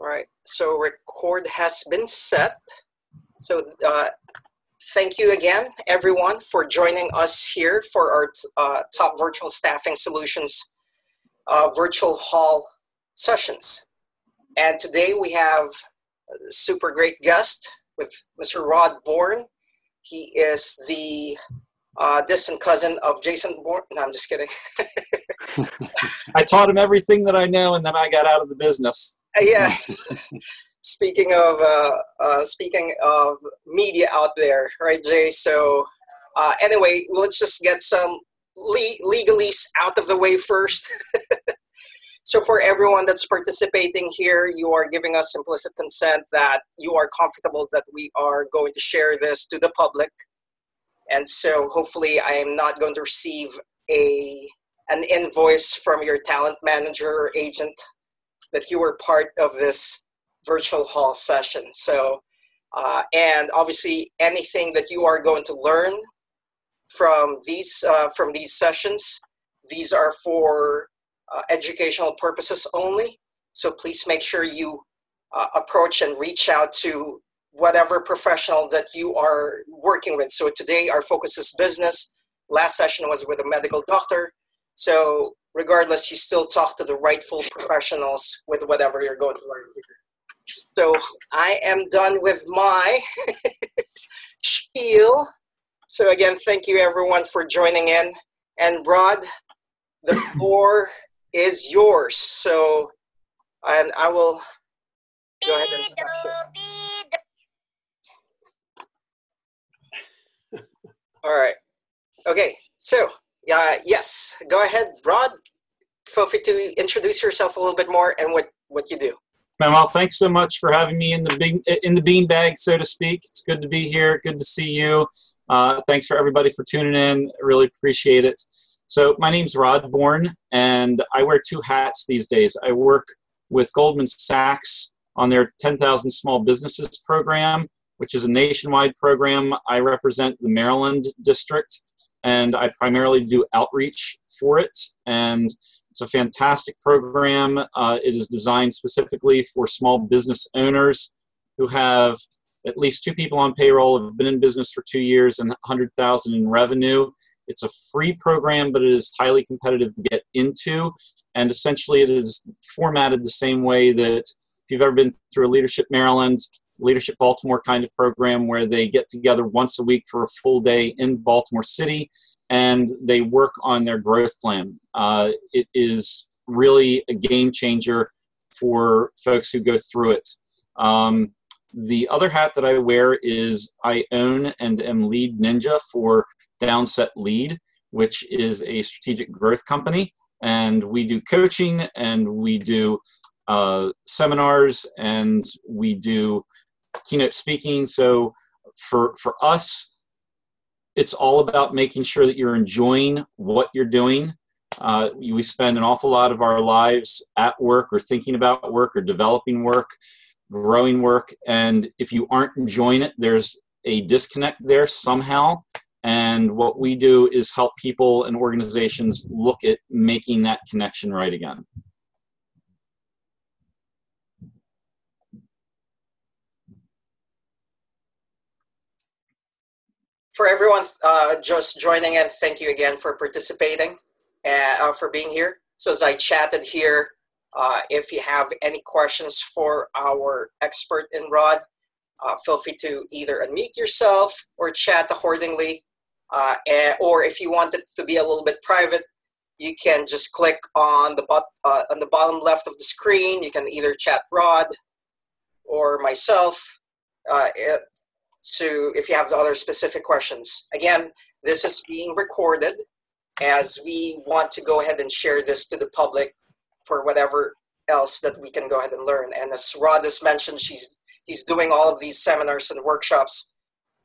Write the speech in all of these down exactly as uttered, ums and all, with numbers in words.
All right, so record has been set. So uh, thank you again, everyone, for joining us here for our uh, top virtual staffing solutions uh, virtual hall sessions. And today we have a super great guest with Mister Rod Bourne. He is the uh, distant cousin of Jason Bourne. No, I'm just kidding. I taught him everything that I know, and then I got out of the business. Yes. Speaking of uh, uh, speaking of media out there, right, Jay? So uh, anyway, let's just get some le- legalese out of the way first. So for everyone that's participating here, you are giving us implicit consent that you are comfortable that we are going to share this to the public. And so hopefully I am not going to receive a an invoice from your talent manager or agent that you were part of this virtual hall session. So, uh, and obviously anything that you are going to learn from these, uh, from these sessions, these are for Uh, educational purposes only. So please make sure you uh, approach and reach out to whatever professional that you are working with. So today our focus is business. Last session was with a medical doctor. So regardless, you still talk to the rightful professionals with whatever you're going to learn here. So I am done with my spiel. So again, thank you everyone for joining in. And Rod, the floor is yours. So, and I will go ahead and stop here. All right. Okay. So, uh, yes, go ahead, Rod. Feel free to introduce yourself a little bit more and what, what you do. Well, thanks so much for having me in the bean, in the bean bag, so to speak. It's good to be here. Good to see you. Uh, thanks for everybody for tuning in. Really appreciate it. So my name's Rod Bourne, and I wear two hats these days. I work with Goldman Sachs on their ten thousand Small Businesses program, which is a nationwide program. I represent the Maryland district, and I primarily do outreach for it. And it's a fantastic program. Uh, it is designed specifically for small business owners who have at least two people on payroll, have been in business for two years, and one hundred thousand dollars in revenue. It's a free program, but it is highly competitive to get into. And essentially, it is formatted the same way that if you've ever been through a Leadership Maryland, Leadership Baltimore kind of program where they get together once a week for a full day in Baltimore City, and they work on their growth plan. Uh, it is really a game changer for folks who go through it. Um, the other hat that I wear is I own and am lead ninja for Dawn Set Lead, which is a strategic growth company, and we do coaching, and we do uh, seminars, and we do keynote speaking. So for for us, it's all about making sure that you're enjoying what you're doing. Uh, we spend an awful lot of our lives at work or thinking about work or developing work, growing work, and if you aren't enjoying it, there's a disconnect there somehow. And what we do is help people and organizations look at making that connection right again. For everyone uh, just joining in, thank you again for participating and uh, for being here. So as I chatted here, uh, if you have any questions for our expert in Rod, uh, feel free to either unmute yourself or chat accordingly. Uh, or if you want it to be a little bit private, you can just click on the bot, uh, on the bottom left of the screen. You can either chat Rod or myself. Uh, it, so if you have other specific questions, again, this is being recorded as we want to go ahead and share this to the public for whatever else that we can go ahead and learn. And as Rod has mentioned, she's he's doing all of these seminars and workshops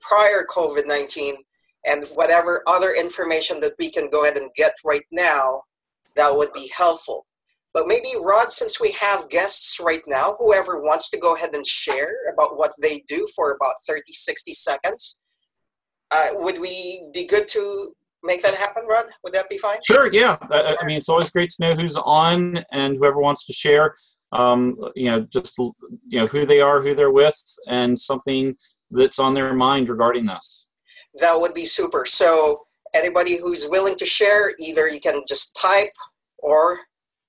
prior COVID nineteen. And whatever other information that we can go ahead and get right now, that would be helpful. But maybe, Rod, since we have guests right now, whoever wants to go ahead and share about what they do for about thirty, sixty seconds, uh, would we be good to make that happen, Rod? Would that be fine? Sure, yeah. I, I mean, it's always great to know who's on and whoever wants to share. um, you know, just, you know, who they are, who they're with, and something that's on their mind regarding this. That would be super. So anybody who's willing to share, either you can just type or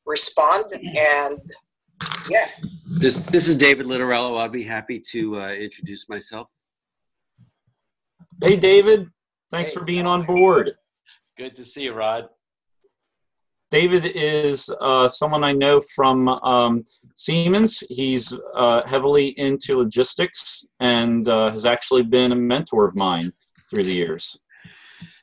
respond, and yeah. This, this is David Littorello. I'd be happy to uh, introduce myself. Hey, David. Thanks hey, for being on board. Good to see you, Rod. David is uh, someone I know from um, Siemens. He's uh, heavily into logistics and uh, has actually been a mentor of mine through the years.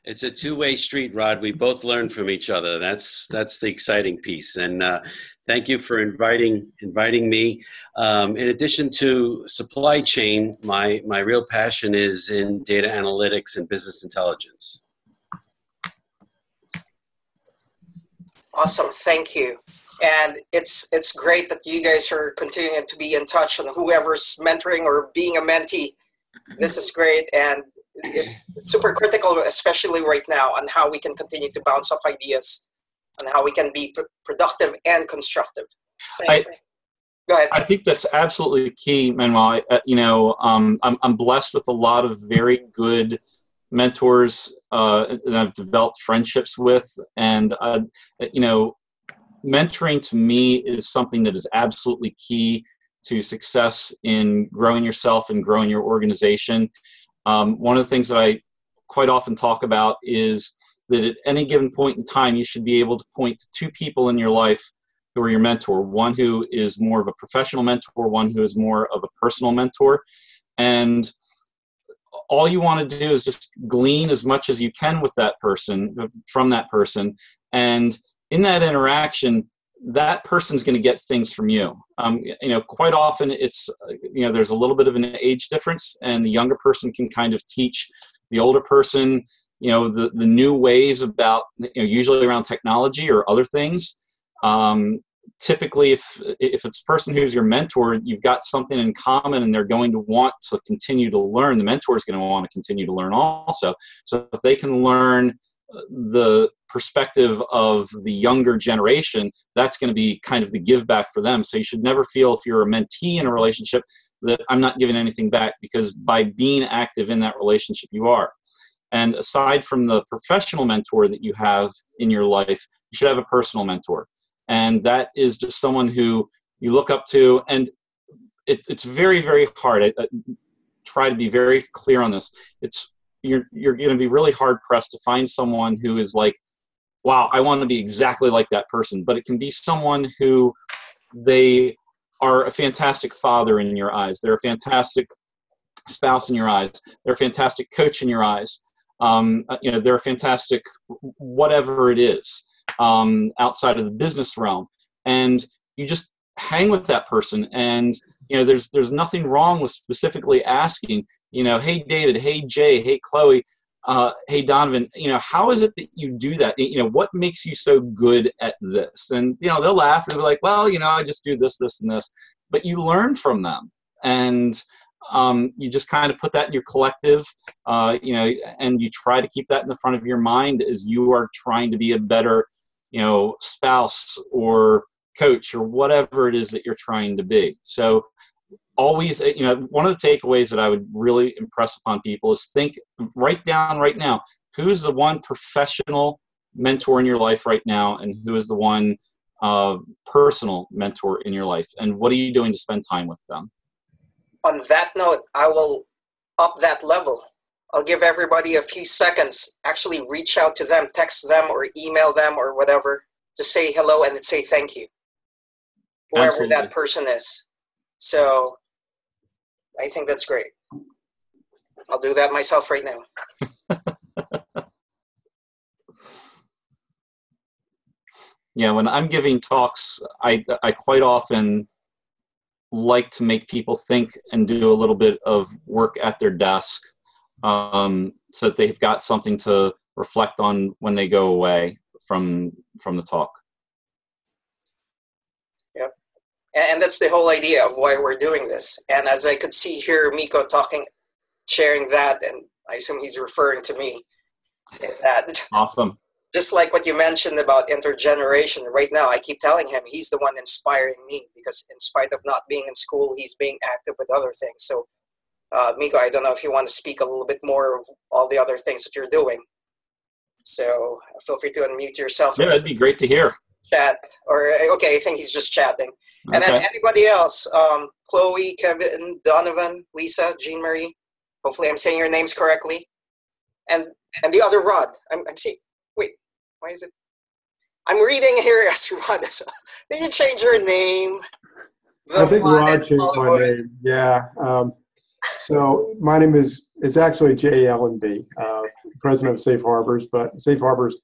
It's a two-way street, Rod. We both learn from each other. That's that's the exciting piece. And uh, thank you for inviting inviting me. Um, in addition to supply chain, my my real passion is in data analytics and business intelligence. Awesome, thank you. And it's it's great that you guys are continuing to be in touch, and whoever's mentoring or being a mentee, this is great. And it's super critical, especially right now, on how we can continue to bounce off ideas and how we can be pr productive and constructive. I, Go ahead. I think that's absolutely key, Manuel. I, you know, um, I'm, I'm blessed with a lot of very good mentors uh, that I've developed friendships with. And, uh, you know, mentoring to me is something that is absolutely key to success in growing yourself and growing your organization. Um, one of the things that I quite often talk about is that at any given point in time, you should be able to point to two people in your life who are your mentor, one who is more of a professional mentor, one who is more of a personal mentor. And all you want to do is just glean as much as you can with that person, from that person. And in that interaction, that person's going to get things from you. Um, you know, quite often it's, you know, there's a little bit of an age difference, and the younger person can kind of teach the older person, you know, the, the new ways about, you know, usually around technology or other things. Um, typically, if, if it's a person who's your mentor, you've got something in common and they're going to want to continue to learn. The mentor is going to want to continue to learn also. So if they can learn the perspective of the younger generation, that's going to be kind of the give back for them. So you should never feel, if you're a mentee in a relationship, that I'm not giving anything back, because by being active in that relationship, you are. And aside from the professional mentor that you have in your life, you should have a personal mentor. And that is just someone who you look up to. And it, it's very, very hard. I, I try to be very clear on this. It's You're, you're going to be really hard pressed to find someone who is like, wow, I want to be exactly like that person. But it can be someone who, they are a fantastic father in your eyes. They're a fantastic spouse in your eyes. They're a fantastic coach in your eyes. Um, you know, they're a fantastic whatever it is um, outside of the business realm. And you just hang with that person. And, you know, there's, there's nothing wrong with specifically asking, you know, hey, David, hey, Jay, hey, Chloe, uh, hey, Donovan, you know, how is it that you do that? You know, what makes you so good at this? And, you know, they'll laugh and be like, well, you know, I just do this, this, and this. But you learn from them. And um, you just kind of put that in your collective, uh, you know, and you try to keep that in the front of your mind as you are trying to be a better, you know, spouse or coach or whatever it is that you're trying to be. So always, you know, one of the takeaways that I would really impress upon people is think, write down right now, who's the one professional mentor in your life right now, and who is the one uh, personal mentor in your life, and what are you doing to spend time with them? On that note, I will up that level. I'll give everybody a few seconds. Actually reach out to them, text them or email them or whatever. Just say hello and say thank you, whoever Absolutely. That person is. So I think that's great. I'll do that myself right now. Yeah, when I'm giving talks, I, I quite often like to make people think and do a little bit of work at their desk um, so that they've got something to reflect on when they go away from, from the talk. And that's the whole idea of why we're doing this. And as I could see here, Miko talking, sharing that, and I assume he's referring to me. That. Awesome. just like what you mentioned about intergeneration, right now I keep telling him he's the one inspiring me, because in spite of not being in school, he's being active with other things. So, uh, Miko, I don't know if you want to speak a little bit more of all the other things that you're doing. So feel free to unmute yourself. Yeah, that'd be great to hear. Chat, or okay, I think he's just chatting. Okay. And then anybody else, um, Chloe, Kevin, Donovan, Lisa, Jean Marie. Hopefully I'm saying your names correctly. And and the other Rod. I'm, I'm seeing, wait, why is it? I'm reading here as Rod. Did you change your name? The I think Rod changed Hollywood. My name, yeah. Um, so my name is, it's actually J A L N B, uh, president of Safe Harbors, but Safe Harbors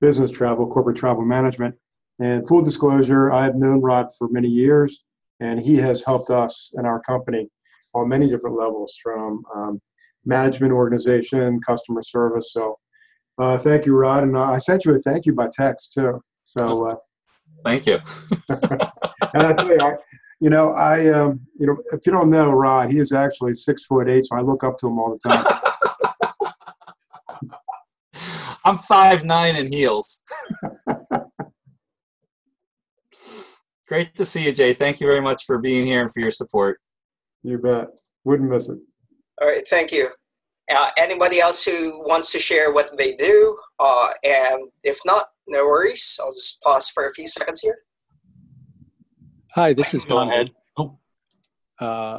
Business Travel, Corporate Travel Management. And full disclosure, I've known Rod for many years, and he has helped us and our company on many different levels, from um, management, organization, customer service. So uh, thank you, Rod. And I sent you a thank you by text, too. So uh, thank you. And I tell you, I, you know, I, um, you know, if you don't know Rod, he is actually six foot eight, so I look up to him all the time. I'm five nine in heels. Great to see you, Jay. Thank you very much for being here and for your support. You bet. Wouldn't miss it. All right. Thank you. Uh, anybody else who wants to share what they do? Uh, and if not, no worries. I'll just pause for a few seconds here. Hi, this is Don. Oh. Uh,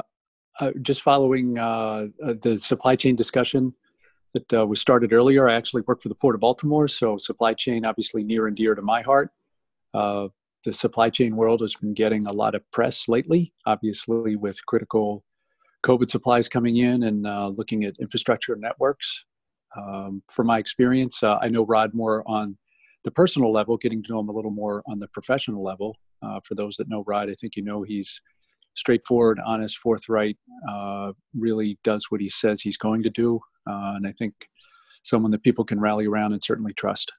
uh, just following uh, the supply chain discussion that uh, was started earlier. I actually work for the Port of Baltimore, so supply chain obviously near and dear to my heart. Uh, The supply chain world has been getting a lot of press lately, obviously with critical COVID supplies coming in and uh, looking at infrastructure networks. Um, from my experience, uh, I know Rod more on the personal level, getting to know him a little more on the professional level. Uh, for those that know Rod, I think you know he's straightforward, honest, forthright, uh, really does what he says he's going to do. Uh, and I think someone that people can rally around and certainly trust.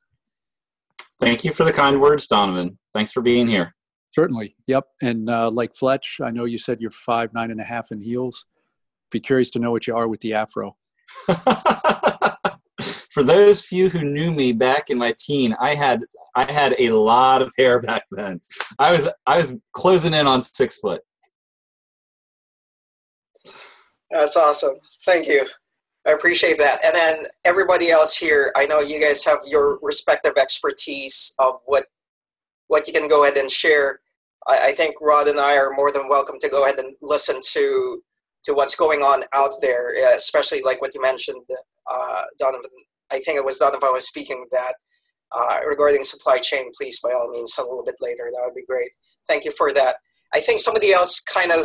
Thank you for the kind words, Donovan. Thanks for being here. Certainly. Yep. And uh, like Fletch, I know you said you're five, nine and a half in heels. Be curious to know what you are with the afro. For those few who knew me back in my teen, I had I had a lot of hair back then. I was I was closing in on six foot. That's awesome. Thank you. I appreciate that. And then everybody else here, I know you guys have your respective expertise of what what you can go ahead and share. I, I think Rod and I are more than welcome to go ahead and listen to to what's going on out there, especially like what you mentioned, uh, Donovan. I think it was Donovan was speaking that uh, regarding supply chain, please, by all means, a little bit later. That would be great. Thank you for that. I think somebody else kind of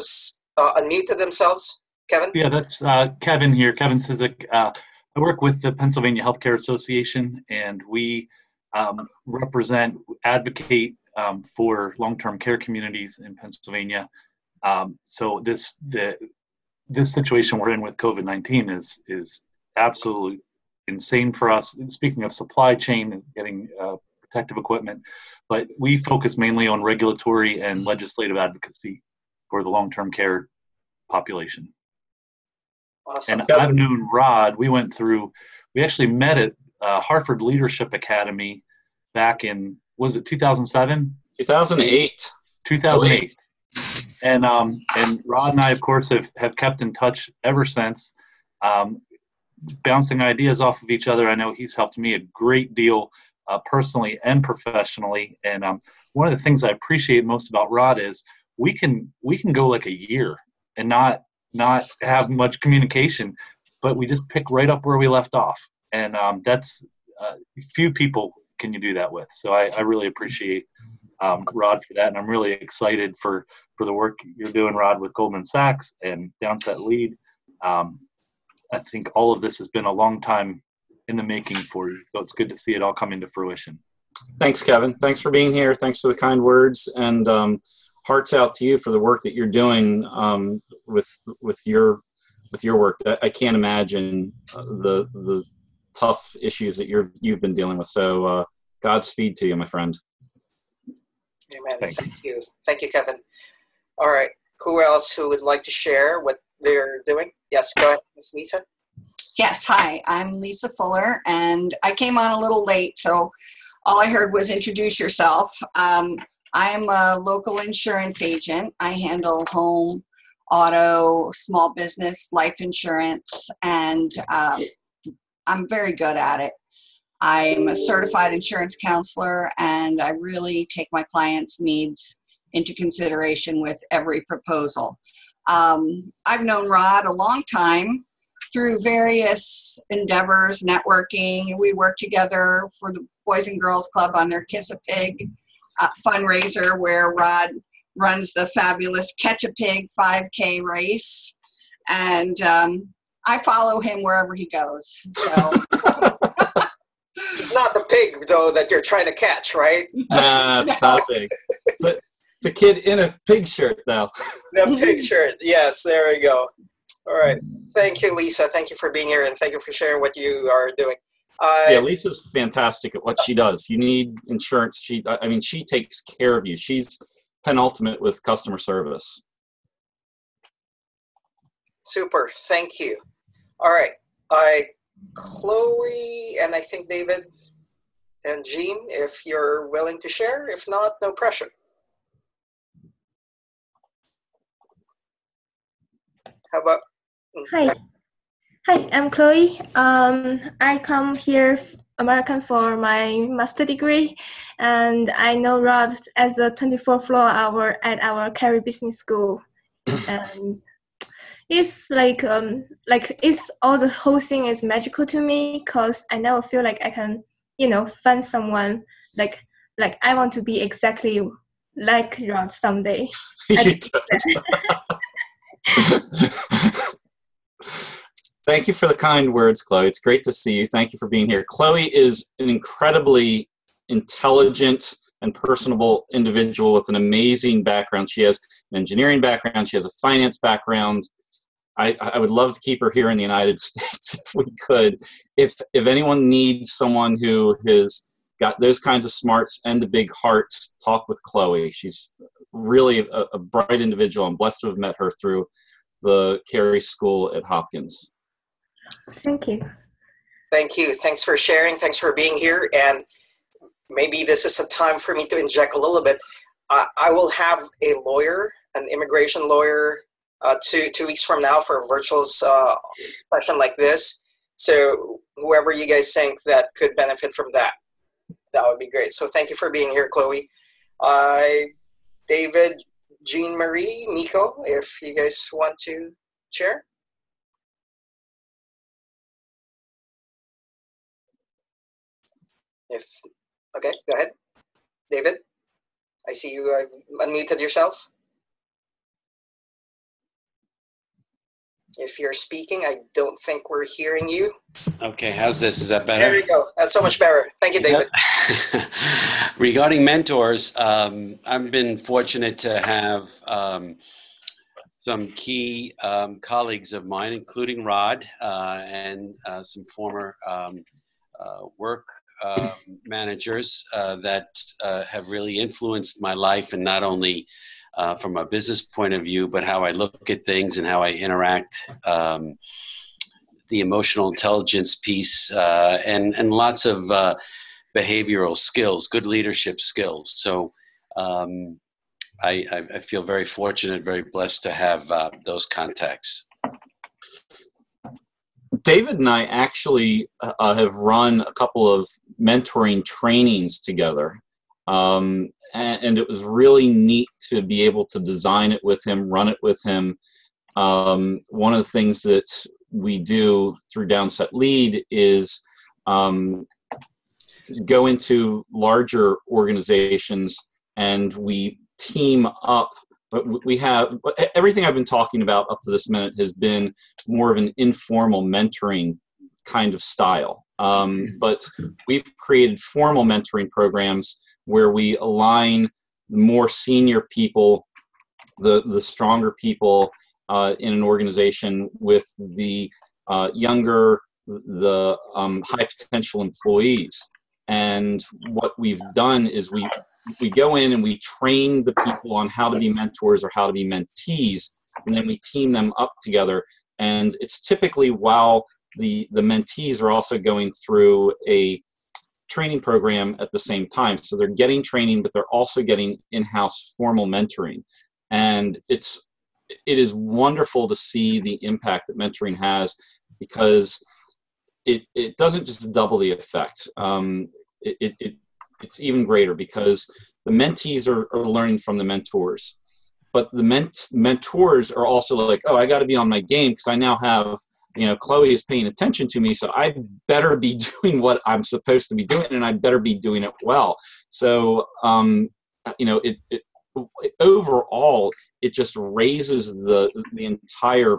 uh, unmuted themselves. Kevin? Yeah, that's uh, Kevin here. Kevin Sizek. Uh, I work with the Pennsylvania Healthcare Association, and we um, represent, advocate um, for long-term care communities in Pennsylvania. Um, so this the this situation we're in with COVID nineteen is is absolutely insane for us. And speaking of supply chain and getting uh, protective equipment, but we focus mainly on regulatory and legislative advocacy for the long-term care population. Awesome. And I've known Rod. We went through, we actually met at uh, Harford Leadership Academy back in, was it two thousand seven? two thousand eight. two thousand eight. two thousand eight. And um, and Rod and I, of course, have, have kept in touch ever since, um, bouncing ideas off of each other. I know he's helped me a great deal uh, personally and professionally. And um, one of the things I appreciate most about Rod is we can we can go like a year and not, not have much communication, but we just pick right up where we left off. And um, that's uh, few people can you do that with. So I, I really appreciate um, Rod for that. And I'm really excited for, for the work you're doing, Rod, with Goldman Sachs and Dawn Set Lead. Um, I think all of this has been a long time in the making for you. So it's good to see it all come into fruition. Thanks, Kevin. Thanks for being here. Thanks for the kind words. And um, hearts out to you for the work that you're doing um, with with your with your work. I can't imagine the the tough issues that you're you've been dealing with. So uh, Godspeed to you, my friend. Amen. Thanks. Thank you. Thank you, Kevin. All right. Who else who would like to share what they're doing? Yes, go ahead, Miz Lisa. Yes. Hi, I'm Lisa Fuller, and I came on a little late, so all I heard was introduce yourself. Um, I'm a local insurance agent. I handle home, auto, small business, life insurance, and um, I'm very good at it. I'm a certified insurance counselor, and I really take my clients' needs into consideration with every proposal. Um, I've known Rod a long time through various endeavors, networking. We worked together for the Boys and Girls Club on their Kiss a Pig uh, fundraiser, where Rod runs the fabulous Catch a Pig five K race, and um, I follow him wherever he goes. So. It's not the pig, though, that you're trying to catch, right? Nah, it's not a pig. But it's a kid in a pig shirt, though. The pig shirt, yes, there we go. All right. Thank you, Lisa. Thank you for being here, and thank you for sharing what you are doing. Uh, yeah, Lisa's fantastic at what she does. You need insurance. She, I mean, she takes care of you. She's penultimate with customer service. Super. Thank you. All right. I, Chloe, and I think David and Jean, if you're willing to share. If not, no pressure. How about? Hi. Hi, I'm Chloe. Um, I come here American for my master degree, and I know Rod as a twenty-four floor hour at our Carey Business School, and it's like um like it's all the whole thing is magical to me, because I never feel like I can you know find someone like like I want to be exactly like Rod someday. You don't. Thank you for the kind words, Chloe. It's great to see you. Thank you for being here. Chloe is an incredibly intelligent and personable individual with an amazing background. She has an engineering background. She has a finance background. I, I would love to keep her here in the United States if we could. If, if anyone needs someone who has got those kinds of smarts and a big heart, talk with Chloe. She's really a, a bright individual. I'm blessed to have met her through the Carey School at Hopkins. Thank you. Thank you. Thanks for sharing. Thanks for being here. And maybe this is a time for me to inject a little bit. Uh, I will have a lawyer, an immigration lawyer, uh, two, two weeks from now for a virtual uh, session like this. So whoever you guys think that could benefit from that, that would be great. So thank you for being here, Chloe. Uh, David, Jean Marie, Nico, if you guys want to share. If, okay, go ahead. David, I see you have unmuted yourself. If you're speaking, I don't think we're hearing you. Okay, how's this? Is that better? There you go. That's so much better. Thank you, David. Yeah. Regarding mentors, um, I've been fortunate to have um, some key um, colleagues of mine, including Rod uh, and uh, some former um, uh, work Uh, managers uh, that uh, have really influenced my life, and not only uh, from a business point of view, but how I look at things and how I interact, um, the emotional intelligence piece, uh, and, and lots of uh, behavioral skills, good leadership skills. So um, I, I feel very fortunate, very blessed to have uh, those contacts. David and I actually uh, have run a couple of mentoring trainings together, um, and, and it was really neat to be able to design it with him, run it with him. Um, one of the things that we do through Dawn Set Lead is um, go into larger organizations, and we team up. But we have everything I've been talking about up to this minute has been more of an informal mentoring kind of style. Um, but we've created formal mentoring programs where we align the more senior people, the, the stronger people uh, in an organization with the uh, younger, the um, high potential employees. And what we've done is we we go in and we train the people on how to be mentors or how to be mentees, and then we team them up together. And it's typically while the, the mentees are also going through a training program at the same time. So they're getting training, but they're also getting in-house formal mentoring. And it's it is wonderful to see the impact that mentoring has, because it, it doesn't just double the effect. Um, it, it, it, it's even greater, because the mentees are, are learning from the mentors, but the ment mentors are also like, oh, I got to be on my game, because I now have, you know, Chloe is paying attention to me, so I better be doing what I'm supposed to be doing, and I better be doing it well. So, um, you know, it, it overall, it just raises the the entire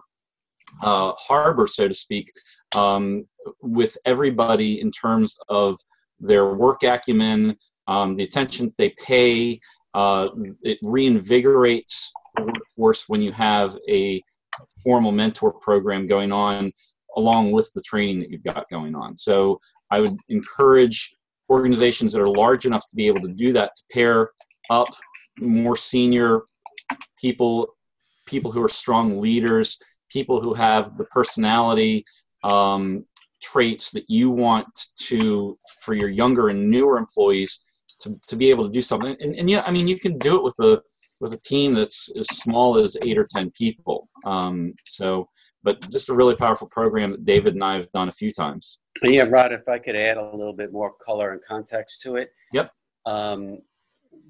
uh, harbor, so to speak, um, with everybody in terms of their work acumen, um, the attention they pay. Uh, it reinvigorates the workforce when you have a formal mentor program going on along with the training that you've got going on. So I would encourage organizations that are large enough to be able to do that to pair up more senior people, people who are strong leaders, people who have the personality um, traits that you want to, for your younger and newer employees to, to be able to do something. And, and yeah, I mean, you can do it with a with a team that's as small as eight or ten people. Um, so, but just a really powerful program that David and I have done a few times. Yeah, Rod, if I could add a little bit more color and context to it. Yep. Um,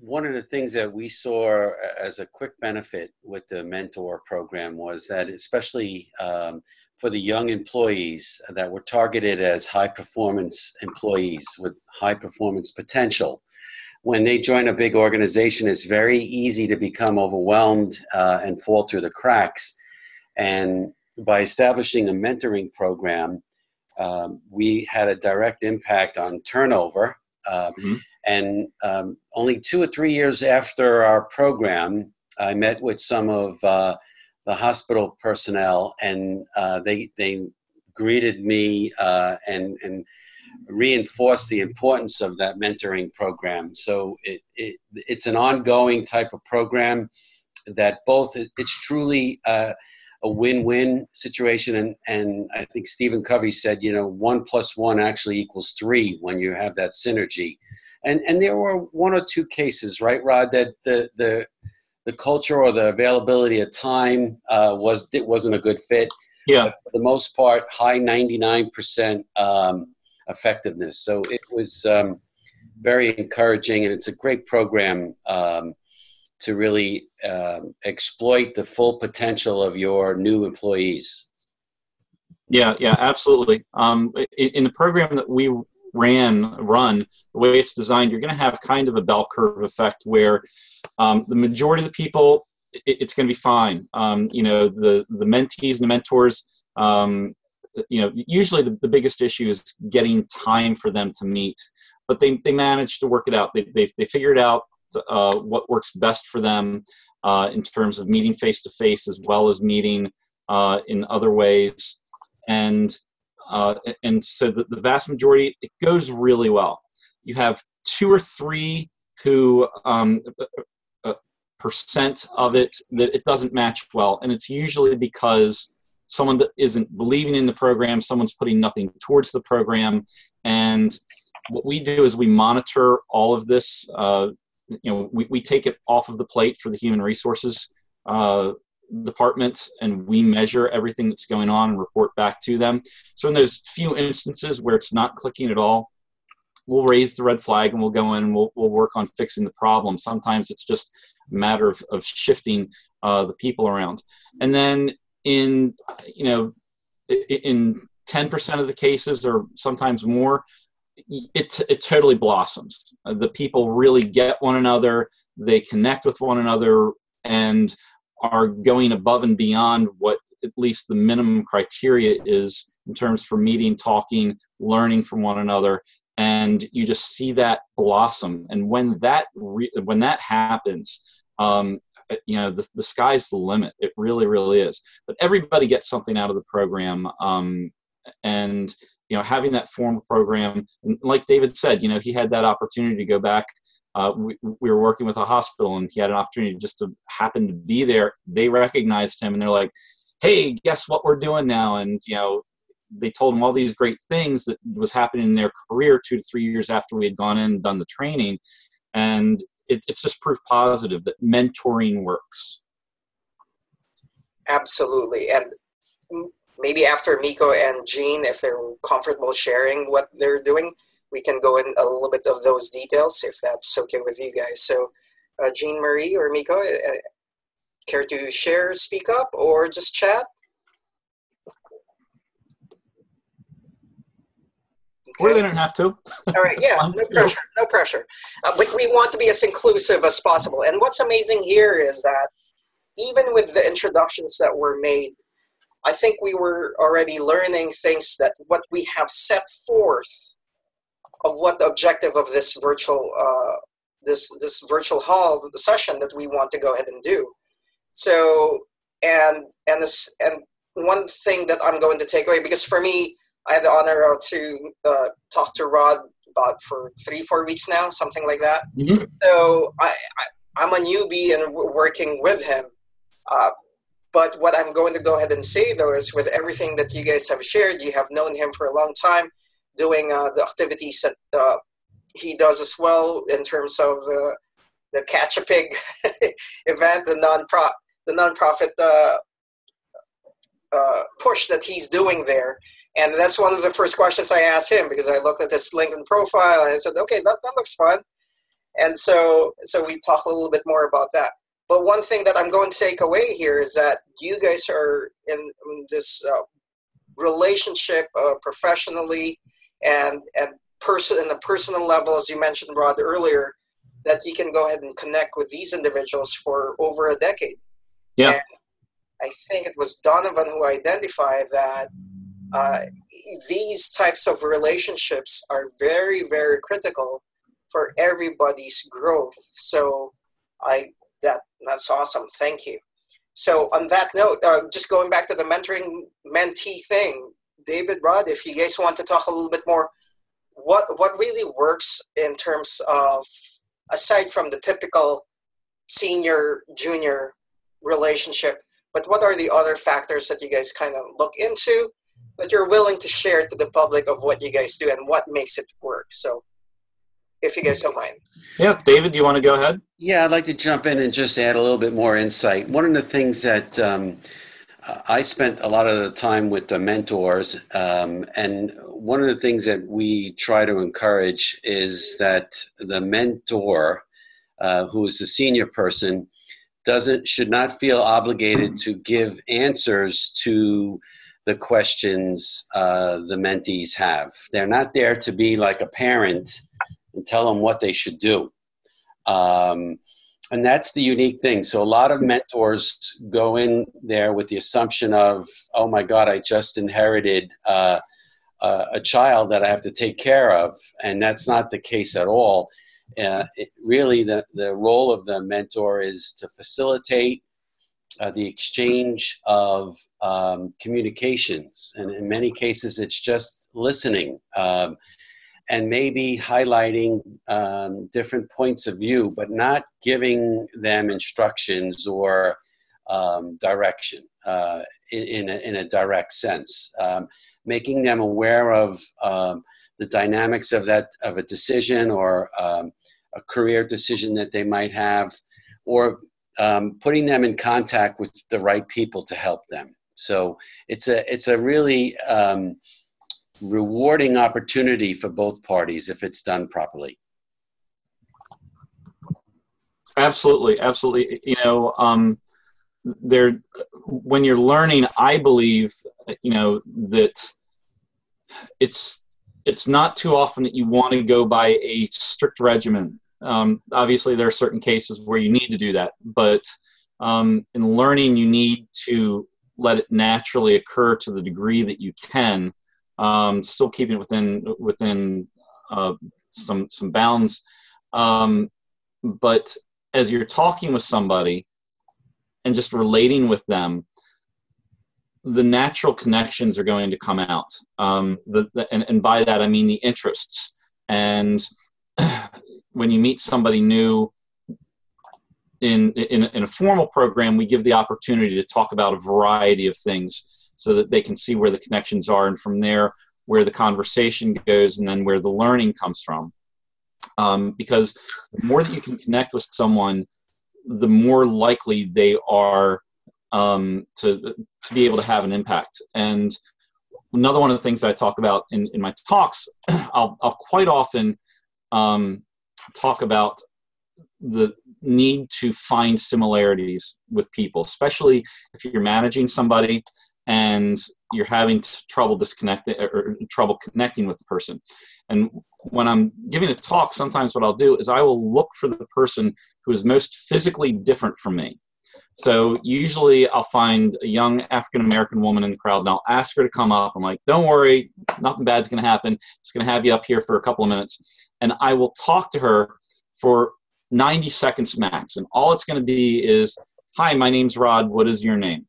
one of the things that we saw as a quick benefit with the mentor program was that, especially um, for the young employees that were targeted as high performance employees with high performance potential, when they join a big organization, it's very easy to become overwhelmed uh, and fall through the cracks. And by establishing a mentoring program, um, we had a direct impact on turnover. Uh, mm-hmm. And um, only two or three years after our program, I met with some of uh, the hospital personnel, and uh, they, they greeted me uh, and, and reinforce the importance of that mentoring program. So it, it it's an ongoing type of program that both it, it's truly uh, a win-win situation, and and I think Stephen Covey said, you know, one plus one actually equals three when you have that synergy. And and there were one or two cases, right, Rod, that the the the culture or the availability of time uh, was it wasn't a good fit. Yeah, but for the most part, high ninety-nine percent. Um, effectiveness. So it was um, very encouraging, and it's a great program um, to really um, exploit the full potential of your new employees. Yeah, yeah, absolutely. Um, in, in the program that we ran, run, the way it's designed, you're going to have kind of a bell curve effect where um, the majority of the people, it, it's going to be fine. Um, you know, the, the mentees and the mentors, um, you know, usually the, the biggest issue is getting time for them to meet, but they, they manage to work it out. They, they, they figured out uh, what works best for them uh, in terms of meeting face-to-face as well as meeting uh, in other ways. And, uh, and so the, the vast majority, it goes really well. You have two or three who um, uh, percent of it that it doesn't match well. And it's usually because someone that isn't believing in the program, someone's putting nothing towards the program. And what we do is we monitor all of this. Uh, you know, we, we take it off of the plate for the human resources uh, department, and we measure everything that's going on and report back to them. So in those few instances where it's not clicking at all, we'll raise the red flag and we'll go in and we'll, we'll work on fixing the problem. Sometimes it's just a matter of, of shifting uh, the people around. And then in, you know, in ten percent of the cases, or sometimes more, it, it totally blossoms. The people really get one another, they connect with one another, and are going above and beyond what at least the minimum criteria is in terms for meeting, talking, learning from one another. And you just see that blossom. And when that, re when that happens, um, you know, the, the sky's the limit. It really, really is. But everybody gets something out of the program. Um, and, you know, having that formal program, like David said, you know, he had that opportunity to go back. Uh, we, we were working with a hospital, and he had an opportunity just to happen to be there. They recognized him, and they're like, hey, guess what we're doing now? And, you know, they told him all these great things that was happening in their career two to three years after we had gone in and done the training. And it, it's just proof positive that mentoring works. Absolutely. And maybe after Miko and Jean, if they're comfortable sharing what they're doing, we can go in a little bit of those details if that's okay with you guys. So uh, Jean Marie or Miko, uh, care to share, speak up, or just chat? Or okay. They don't have to. All right, yeah, no pressure, no pressure. Uh, but we want to be as inclusive as possible. And what's amazing here is that even with the introductions that were made, I think we were already learning things that what we have set forth of what the objective of this virtual uh, this this virtual hall session that we want to go ahead and do. So and and this, and one thing that I'm going to take away, because for me, I had the honor to uh, talk to Rod about for three four weeks now, something like that. Mm-hmm. So I, I I'm a newbie and working with him. Uh, But what I'm going to go ahead and say, though, is with everything that you guys have shared, you have known him for a long time, doing uh, the activities that uh, he does as well in terms of uh, the Catch a Pig event, the non-profit, the non-profit uh, uh, push that he's doing there. And that's one of the first questions I asked him, because I looked at his LinkedIn profile and I said, okay, that, that looks fun. And so, so we talked a little bit more about that. But one thing that I'm going to take away here is that you guys are in this uh, relationship uh, professionally and and person in the personal level, as you mentioned, Rod, earlier, that you can go ahead and connect with these individuals for over a decade. Yeah, and I think it was Donovan who identified that uh, these types of relationships are very, very critical for everybody's growth. So I. That that's awesome. Thank you. So on that note, uh, just going back to the mentoring mentee thing, David, Rod, if you guys want to talk a little bit more, what what really works in terms of, aside from the typical senior junior relationship, but what are the other factors that you guys kind of look into that you're willing to share to the public of what you guys do and what makes it work? So if you guys don't mind. Yeah, David, do you want to go ahead? Yeah, I'd like to jump in and just add a little bit more insight. One of the things that um, I spent a lot of the time with the mentors, um, and one of the things that we try to encourage is that the mentor, uh, who is the senior person, doesn't should not feel obligated to give answers to the questions uh, the mentees have. They're not there to be like a parent and tell them what they should do. Um, and that's the unique thing. So a lot of mentors go in there with the assumption of, oh my God, I just inherited uh, uh, a child that I have to take care of. And that's not the case at all. Uh, it, really, the, the role of the mentor is to facilitate uh, the exchange of um, communications. And in many cases, it's just listening. Um, and maybe highlighting um, different points of view, but not giving them instructions or um, direction uh, in, in, a, in a direct sense. Um, making them aware of um, the dynamics of that of a decision or um, a career decision that they might have, or um, putting them in contact with the right people to help them. So it's a, it's a really... Um, rewarding opportunity for both parties if it's done properly. Absolutely, absolutely. You know, um, there when you're learning, I believe, you know, that it's it's not too often that you want to go by a strict regimen. Um, obviously, there are certain cases where you need to do that, but um, in learning, you need to let it naturally occur to the degree that you can. Um, still keeping it within within uh, some some bounds, um, but as you're talking with somebody and just relating with them, the natural connections are going to come out. Um, the, the and, and by that I mean the interests. And when you meet somebody new in in in a formal program, we give the opportunity to talk about a variety of things. so that they can see where the connections are, and from there, where the conversation goes, and then where the learning comes from. Um, because the more that you can connect with someone, the more likely they are um, to, to be able to have an impact. And another one of the things that I talk about in, in my talks, I'll, I'll quite often um, talk about the need to find similarities with people, especially if you're managing somebody and you're having trouble disconnecting or trouble connecting with the person. And when I'm giving a talk, sometimes what I'll do is I will look for the person who is most physically different from me. So usually I'll find a young African-American woman in the crowd and I'll ask her to come up. I'm like, don't worry, nothing bad's going to happen. Just going to have you up here for a couple of minutes. And I will talk to her for ninety seconds max. And all it's going to be is, hi, my name's Rod. What is your name?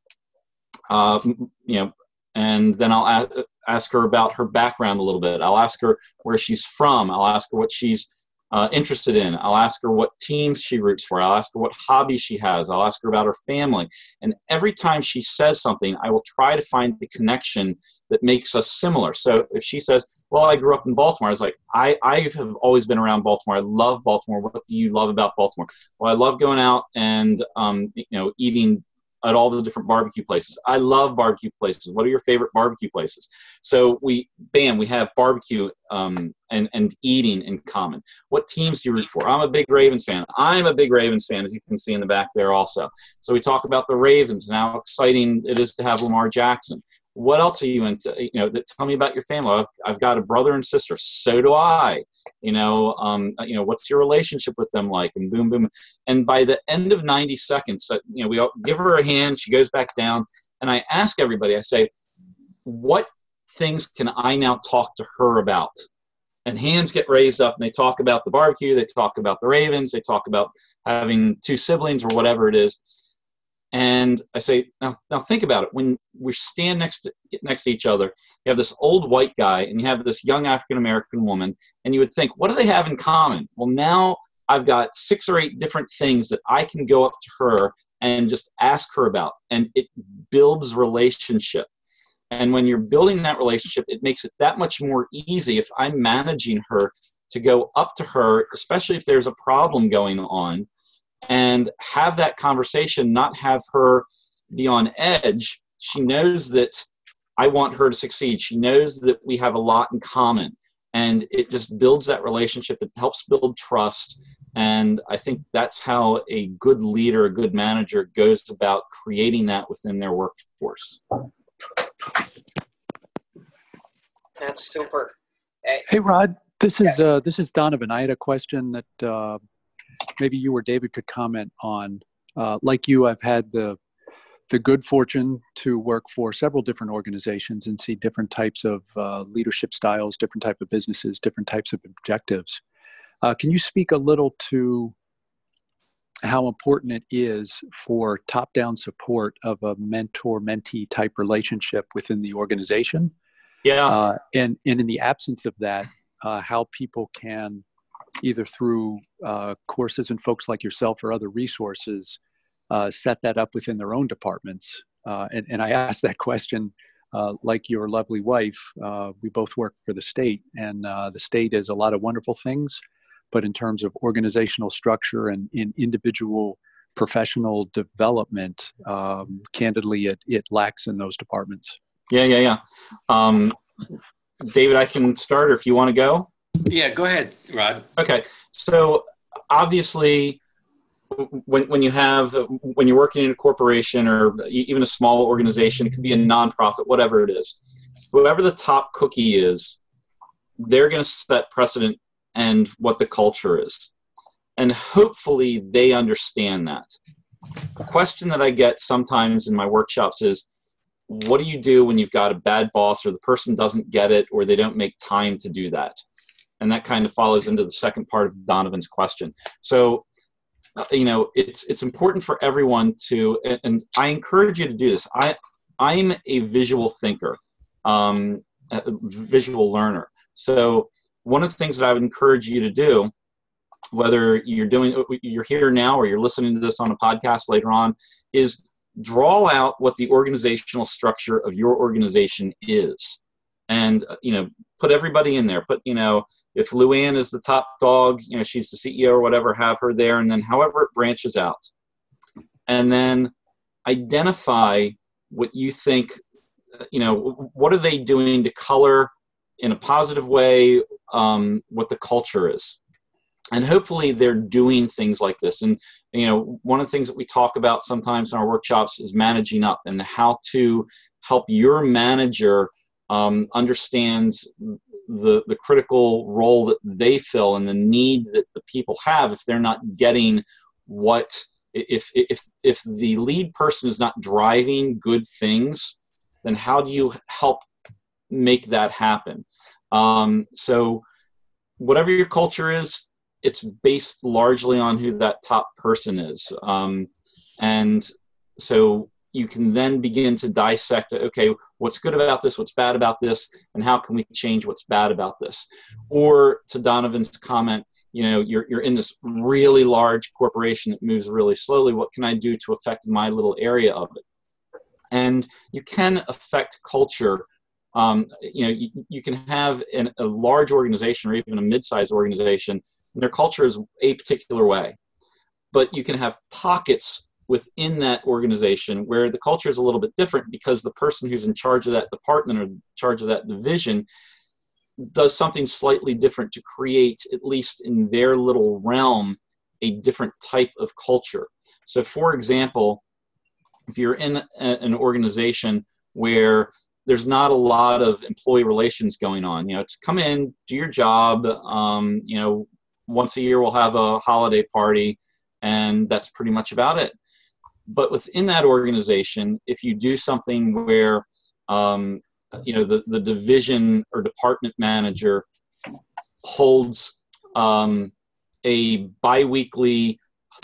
Uh, you know, and then I'll ask her about her background a little bit. I'll ask her where she's from. I'll ask her what she's uh, interested in. I'll ask her what teams she roots for. I'll ask her what hobbies she has. I'll ask her about her family. And every time she says something, I will try to find the connection that makes us similar. So if she says, well, I grew up in Baltimore, I was like, I, I have always been around Baltimore. I love Baltimore. What do you love about Baltimore? Well, I love going out and um, you know, eating at all the different barbecue places. I love barbecue places. What are your favorite barbecue places? So we, bam, we have barbecue um, and, and eating in common. What teams do you root for? I'm a big Ravens fan. I'm a big Ravens fan, as you can see in the back there also. So we talk about the Ravens and how exciting it is to have Lamar Jackson. What else are you into? You know, tell me about your family. I've, I've got a brother and sister. So do I. You know, um, you know, what's your relationship with them like? And boom, boom. And by the end of ninety seconds, you know, we all give her a hand. She goes back down, and I ask everybody. I say, what things can I now talk to her about? And hands get raised up, and they talk about the barbecue. They talk about the Ravens. They talk about having two siblings or whatever it is. And I say, now, now think about it. When we stand next to, next to each other, you have this old white guy and you have this young African-American woman, and you would think, what do they have in common? Well, now I've got six or eight different things that I can go up to her and just ask her about. And it builds relationship. And when you're building that relationship, it makes it that much more easy if I'm managing her to go up to her, especially if there's a problem going on, and have that conversation, not have her be on edge. She knows that I want her to succeed. She knows that we have a lot in common. And it just builds that relationship. It helps build trust. And I think that's how a good leader, a good manager, goes about creating that within their workforce. That's super. Hey, hey Rod, this is, uh, this is Donovan. I had a question that... Uh, maybe you or David could comment on. Uh, like you, I've had the, the good fortune to work for several different organizations and see different types of uh, leadership styles, different types of businesses, different types of objectives. Uh, can you speak a little to how important it is for top-down support of a mentor-mentee type relationship within the organization? Yeah. Uh, and, and in the absence of that, uh, how people can either through uh, courses and folks like yourself or other resources, uh, set that up within their own departments. Uh, and, and I asked that question, uh, like your lovely wife, uh, we both work for the state, and uh, the state is a lot of wonderful things, but in terms of organizational structure and in individual professional development, um, candidly, it, it lacks in those departments. Yeah, yeah, yeah. Um, David, I can start, or if you want to go. Yeah, go ahead, Rod. Okay, so obviously, when when you have when you're working in a corporation or even a small organization, it could be a nonprofit, whatever it is. Whoever the top cookie is, they're going to set precedent and what the culture is, and hopefully they understand that. The question that I get sometimes in my workshops is, "What do you do when you've got a bad boss, or the person doesn't get it, or they don't make time to do that?" And that kind of follows into the second part of Donovan's question. So, you know, it's it's important for everyone to, and, and I encourage you to do this. I, I'm a visual thinker, um, a visual learner. So one of the things that I would encourage you to do, whether you're doing, you're here now or you're listening to this on a podcast later on, is draw out what the organizational structure of your organization is, and, you know, put everybody in there. Put, you know, if Luann is the top dog, you know, she's the C E O or whatever, have her there, and then however it branches out. And then identify what you think, you know, what are they doing to color in a positive way um, what the culture is. And hopefully they're doing things like this. And, you know, one of the things that we talk about sometimes in our workshops is managing up, and how to help your manager um, understand the, the critical role that they fill and the need that the people have if they're not getting what, if, if, if the lead person is not driving good things, then how do you help make that happen? Um, so whatever your culture is, it's based largely on who that top person is. Um, and so you can then begin to dissect, okay, what's good about this, what's bad about this, and how can we change what's bad about this? Or to Donovan's comment, you know, you're, you're in this really large corporation that moves really slowly. What can I do to affect my little area of it? And you can affect culture. Um, you know, you, you can have an, a large organization or even a mid-sized organization, and their culture is a particular way, but you can have pockets within that organization where the culture is a little bit different because the person who's in charge of that department or in charge of that division does something slightly different to create, at least in their little realm, a different type of culture. So for example, if you're in a, an organization where there's not a lot of employee relations going on, you know, it's come in, do your job, um, you know, once a year we'll have a holiday party, and that's pretty much about it. But within that organization, if you do something where, um, you know, the, the division or department manager holds um, a biweekly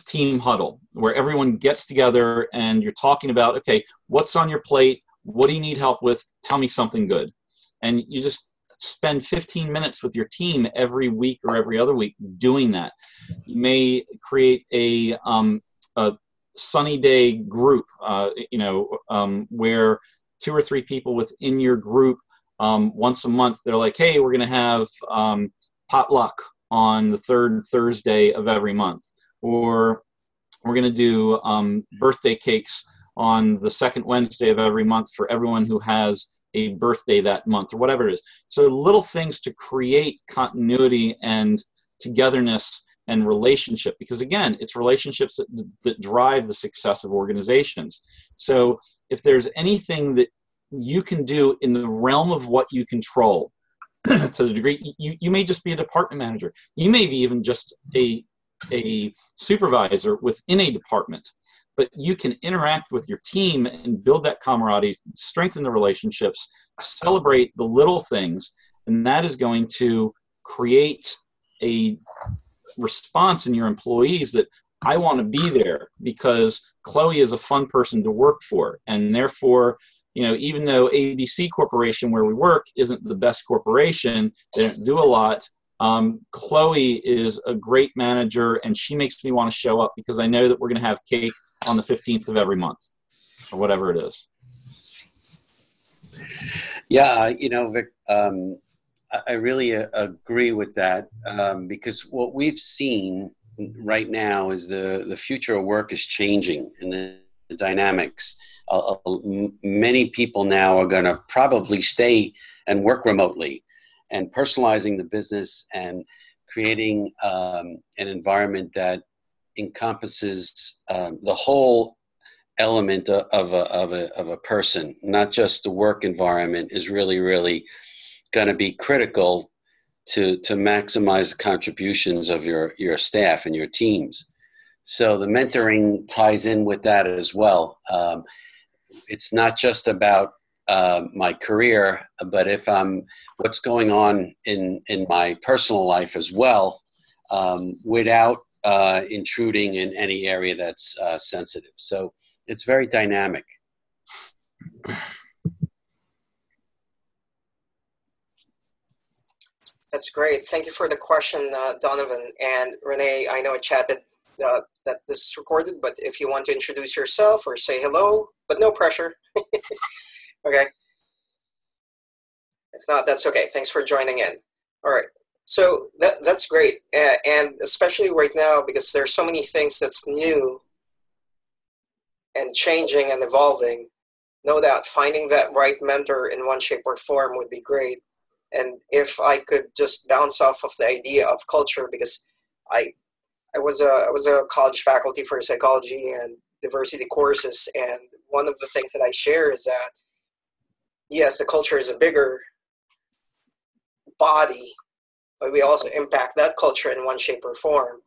team huddle where everyone gets together and you're talking about, okay, what's on your plate? What do you need help with? Tell me something good. And you just spend fifteen minutes with your team every week or every other week doing that. You may create a, um, a sunny day group, uh, you know, um, where two or three people within your group, um, once a month, they're like, hey, we're going to have um, potluck on the third Thursday of every month, or we're going to do um, birthday cakes on the second Wednesday of every month for everyone who has a birthday that month, or whatever it is. So little things to create continuity and togetherness and relationship, because again, it's relationships that, that drive the success of organizations. So if there's anything that you can do in the realm of what you control to the degree, you, you may just be a department manager. You may be even just a, a supervisor within a department, but you can interact with your team and build that camaraderie, strengthen the relationships, celebrate the little things, and that is going to create a response in your employees that I want to be there because Chloe is a fun person to work for. And therefore, you know, even though A B C Corporation where we work isn't the best corporation, they don't do a lot, um, Chloe is a great manager and she makes me want to show up because I know that we're going to have cake on the fifteenth of every month or whatever it is. Yeah, you know, Vic, um, I really agree with that, um, because what we've seen right now is the, the future of work is changing, and the, the dynamics. Uh, many people now are going to probably stay and work remotely, and personalizing the business and creating um, an environment that encompasses um, the whole element of, of, a, of, a, of a person, not just the work environment, is really, really going to be critical to, to maximize the contributions of your, your staff and your teams. So the mentoring ties in with that as well. Um, it's not just about uh, my career, but if I'm, what's going on in, in my personal life as well, um, without uh, intruding in any area that's uh, sensitive. So it's very dynamic. That's great. Thank you for the question, uh, Donovan. And Renee, I know I chatted uh, that this is recorded, but if you want to introduce yourself or say hello, but no pressure. Okay. If not, that's okay. Thanks for joining in. All right. So that, that's great. Uh, and especially right now, because there's so many things that's new and changing and evolving, no doubt finding that right mentor in one shape or form would be great. And if I could just bounce off of the idea of culture, because I I was a I was a college faculty for psychology and diversity courses, and one of the things that I share is that, yes, the culture is a bigger body, but we also impact that culture in one shape or form.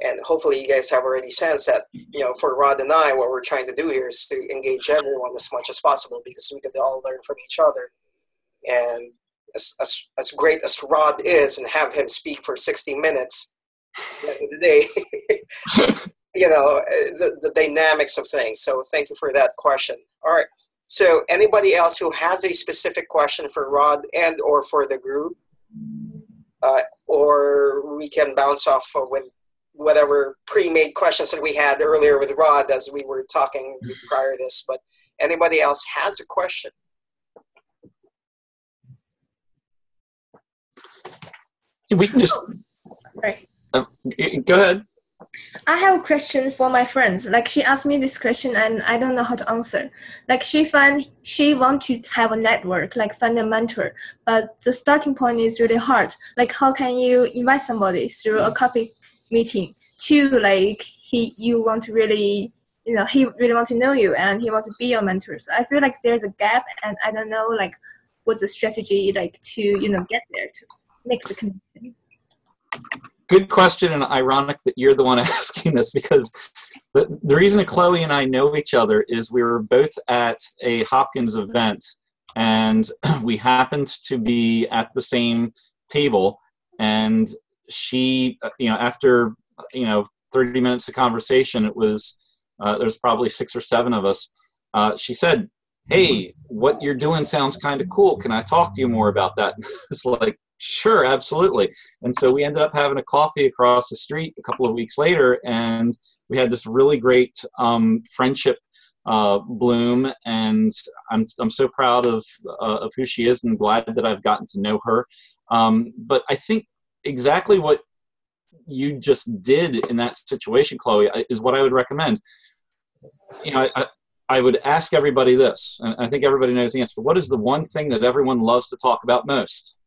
And hopefully you guys have already sensed that, you know, for Rod and I, what we're trying to do here is to engage everyone as much as possible, because we could all learn from each other. And as as, as great as Rod is, and have him speak for sixty minutes at the end of the day, you know, the, the dynamics of things. So thank you for that question. All right. So anybody else who has a specific question for Rod and or for the group, uh, or we can bounce off with whatever pre-made questions that we had earlier with Rod as we were talking prior to this, but anybody else has a question? We can just... Oh, sorry. Uh, go ahead. I have a question for my friends. Like, she asked me this question and I don't know how to answer. Like, she find she want to have a network, like find a mentor, but the starting point is really hard. Like, how can you invite somebody through a coffee meeting to, like, he you want to really, you know, he really want to know you and he want to be your mentor. So I feel like there's a gap, and I don't know, like, what's the strategy, like, to, you know, get there, to make the connection. Good question, and ironic that you're the one asking this, because the, the reason Chloe and I know each other is we were both at a Hopkins event, and we happened to be at the same table, and she, you know, after, you know, thirty minutes of conversation, it was, uh, there's probably six or seven of us, uh, she said, hey, what you're doing sounds kind of cool. Can I talk to you more about that? It's like, sure, absolutely. And so we ended up having a coffee across the street a couple of weeks later, and we had this really great um, friendship uh, bloom. And I'm I'm so proud of uh, of who she is, and glad that I've gotten to know her. Um, but I think exactly what you just did in that situation, Chloe, is what I would recommend. You know, I, I would ask everybody this, and I think everybody knows the answer. What is the one thing that everyone loves to talk about most?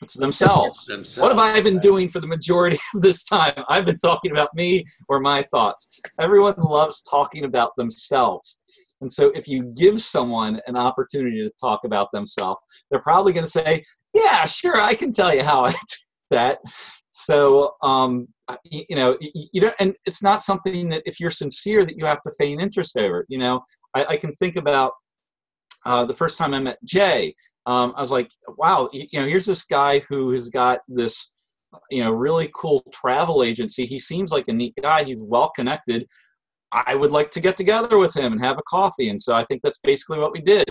It's themselves. themselves. What have I been doing for the majority of this time? I've been talking about me or my thoughts. Everyone loves talking about themselves. And so if you give someone an opportunity to talk about themselves, they're probably going to say, yeah, sure, I can tell you how I do that. So, um, you know, you don't, and it's not something that if you're sincere that you have to feign interest over. You know, I, I can think about uh, the first time I met Jay. Um, I was like, wow, you know, here's this guy who has got this, you know, really cool travel agency. He seems like a neat guy. He's well connected. I would like to get together with him and have a coffee. And so I think that's basically what we did.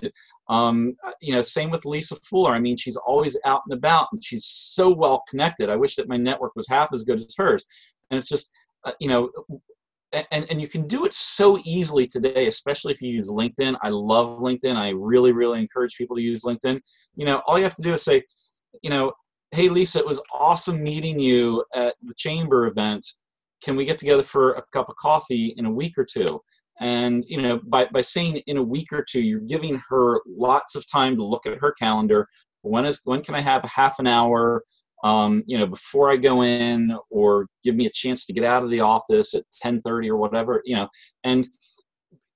Um, you know, same with Lisa Fuller. I mean, she's always out and about, and she's so well connected. I wish that my network was half as good as hers. And it's just, uh, you know, and, and you can do it so easily today, especially if you use LinkedIn. I love LinkedIn. I really, really encourage people to use LinkedIn. You know, all you have to do is say, you know, hey, Lisa, it was awesome meeting you at the Chamber event. Can we get together for a cup of coffee in a week or two? And, you know, by, by saying in a week or two, you're giving her lots of time to look at her calendar. When is, when can I have a half an hour, um, you know, before I go in, or give me a chance to get out of the office at ten thirty or whatever, you know, and,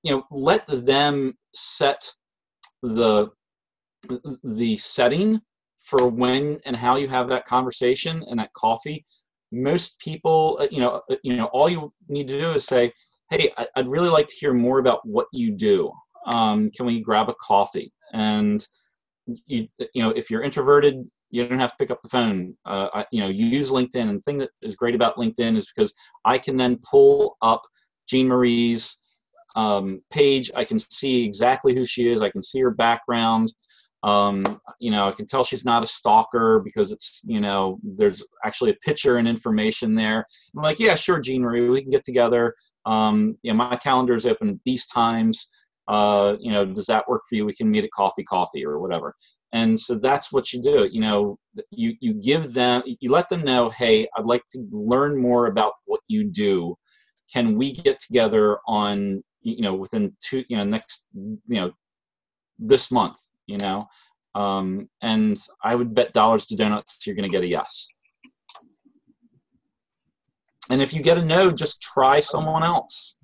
you know, let them set the, the setting for when and how you have that conversation and that coffee. Most people, you know, you know, all you need to do is say, hey, I'd really like to hear more about what you do. Um, can we grab a coffee? And, you, you know, if you're introverted, you don't have to pick up the phone. Uh, I, you know, you use LinkedIn. And the thing that is great about LinkedIn is because I can then pull up Jean Marie's um, page. I can see exactly who she is. I can see her background. Um, you know, I can tell she's not a stalker because it's, you know, there's actually a picture and information there. I'm like, yeah, sure, Jean Marie, we can get together. Um, you know, my calendar is open at these times. Uh, you know, does that work for you? We can meet at coffee, coffee or whatever. And so that's what you do. You know, you, you give them, you let them know, hey, I'd like to learn more about what you do. Can we get together on, you know, within two, you know, next, you know, this month, you know, um, and I would bet dollars to donuts you're going to get a yes. And if you get a no, just try someone else.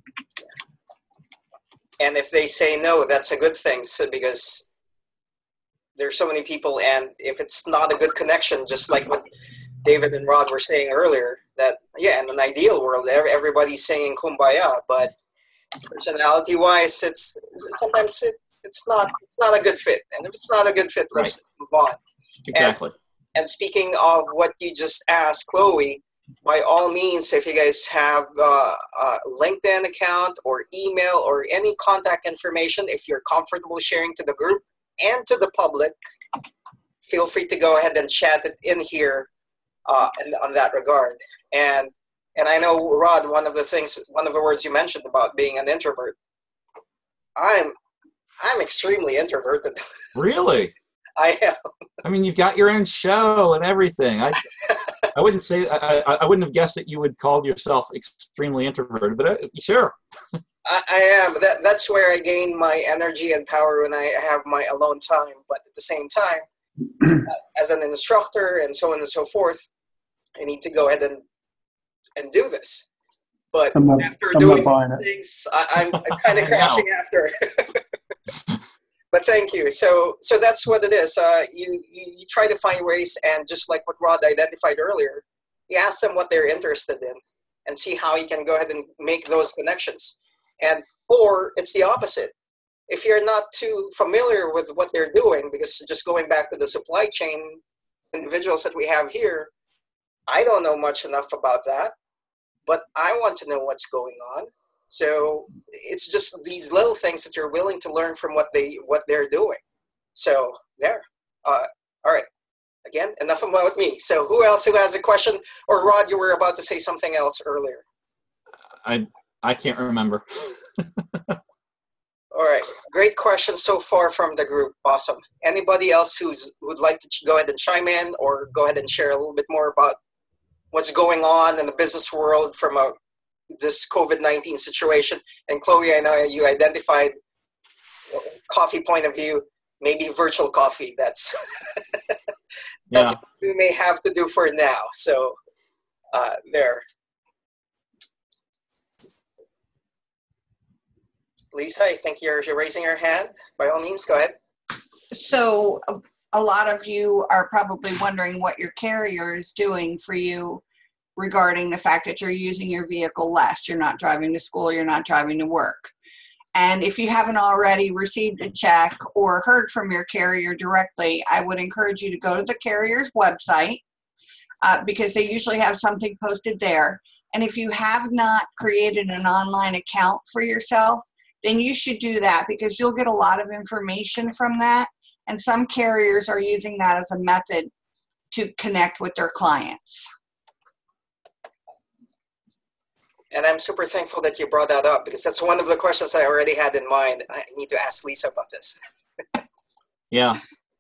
And if they say no, that's a good thing, so because there's so many people, and if it's not a good connection, just like what David and Rod were saying earlier, that, yeah, in an ideal world, everybody's saying kumbaya, but personality-wise, it's sometimes it, it's not it's not a good fit. And if it's not a good fit, let's right. move on. Exactly. And, and speaking of what you just asked, Chloe, by all means, if you guys have uh, a LinkedIn account or email or any contact information, if you're comfortable sharing to the group and to the public, feel free to go ahead and chat it in here uh, in, on that regard. And and I know, Rod, one of the things, one of the words you mentioned about being an introvert, I'm I'm extremely introverted. Really? I am. I mean, you've got your own show and everything. I I wouldn't say I, I wouldn't have guessed that you would call yourself extremely introverted, but I, sure. I, I am. That that's where I gain my energy and power when I have my alone time. But at the same time, as an instructor and so on and so forth, I need to go ahead and and do this. But I'm not, after I'm doing things, I, I'm, I'm kind of crashing after. But thank you. So so that's what it is. Uh, you, you, you try to find ways, and just like what Rod identified earlier, you ask them what they're interested in and see how you can go ahead and make those connections. And or it's the opposite. If you're not too familiar with what they're doing, because just going back to the supply chain individuals that we have here, I don't know much enough about that, but I want to know what's going on. So it's just these little things that you're willing to learn from what they what they're doing. So there. Uh, all right. Again, enough about me. So who else who has a question? Or Rod, you were about to say something else earlier. I I can't remember. All right. Great question so far from the group. Awesome. Anybody else who's would like to go ahead and chime in or go ahead and share a little bit more about what's going on in the business world from a this COVID nineteen situation? And Chloe, I know you identified coffee point of view, maybe virtual coffee. That's that's yeah. what we may have to do for now. So uh, there. Lisa, I think you're, you're raising your hand. By all means, go ahead. So a lot of you are probably wondering what your carrier is doing for you regarding the fact that you're using your vehicle less. You're not driving to school, you're not driving to work. And if you haven't already received a check or heard from your carrier directly, I would encourage you to go to the carrier's website uh, because they usually have something posted there. And if you have not created an online account for yourself, then you should do that because you'll get a lot of information from that. And some carriers are using that as a method to connect with their clients. And I'm super thankful that you brought that up because that's one of the questions I already had in mind. I need to ask Lisa about this. Yeah.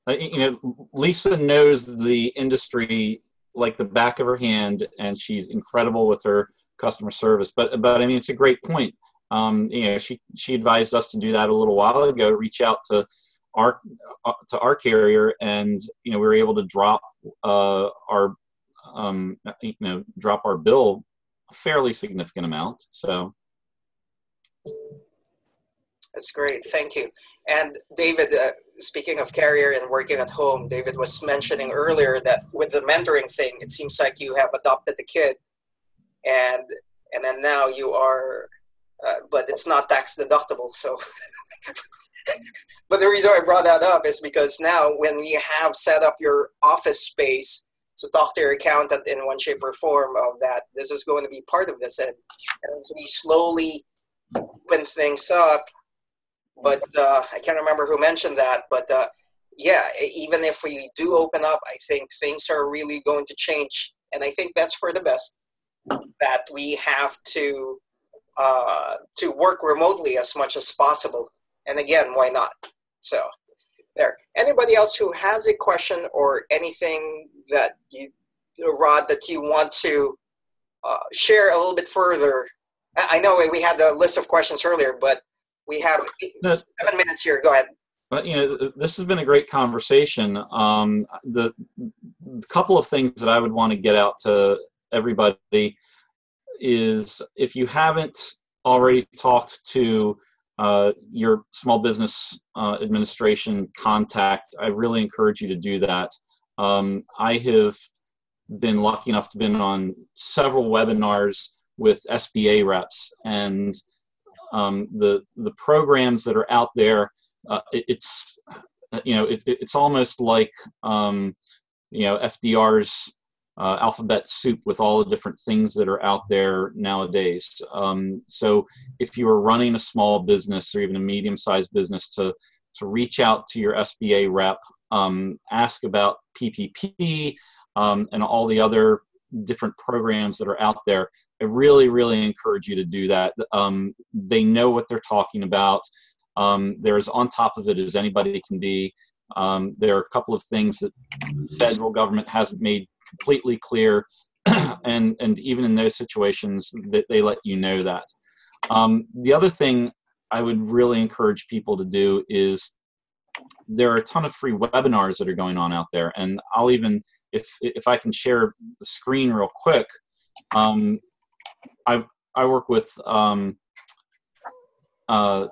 You know, Lisa knows the industry like the back of her hand, and she's incredible with her customer service. But, but I mean, it's a great point. Um, you know, she, she advised us to do that a little while ago, reach out to our, uh, to our carrier. And, you know, we were able to drop uh, our, um, you know, drop our bill fairly significant amount. So that's great. Thank you. And David, uh, speaking of carrier and working at home, David was mentioning earlier that with the mentoring thing, it seems like you have adopted the kid and, and then now you are, uh, but it's not tax deductible. So, but the reason I brought that up is because now when you have set up your office space, so talk to your accountant in one shape or form of that. This is going to be part of this. And as we slowly open things up, but uh, I can't remember who mentioned that, but uh, yeah, even if we do open up, I think things are really going to change. And I think that's for the best, that we have to uh, to work remotely as much as possible. And again, why not? So there. Anybody else who has a question or anything that you, Rod, that you want to uh, share a little bit further? I know we had the list of questions earlier, but we have no, seven minutes here. Go ahead. But, you know, this has been a great conversation. Um, the, the couple of things that I would want to get out to everybody is, if you haven't already talked to uh, your small business uh, administration contact, I really encourage you to do that. Um, I have been lucky enough to been on several webinars with S B A reps, and um, the the programs that are out there. Uh, it, it's, you know, it, it's almost like, um, you know, F D R's uh, alphabet soup with all the different things that are out there nowadays. Um, so if you are running a small business or even a medium-sized business, to, to reach out to your S B A rep, um, ask about P P P um, and all the other different programs that are out there. I really, really encourage you to do that. Um, they know what they're talking about. Um, they're as on top of it as anybody can be. Um, there are a couple of things that the federal government hasn't made completely clear, and, and even in those situations, that they let you know that. Um, the other thing I would really encourage people to do is, there are a ton of free webinars that are going on out there, and I'll even, if if I can share the screen real quick, um, I I work with um, uh,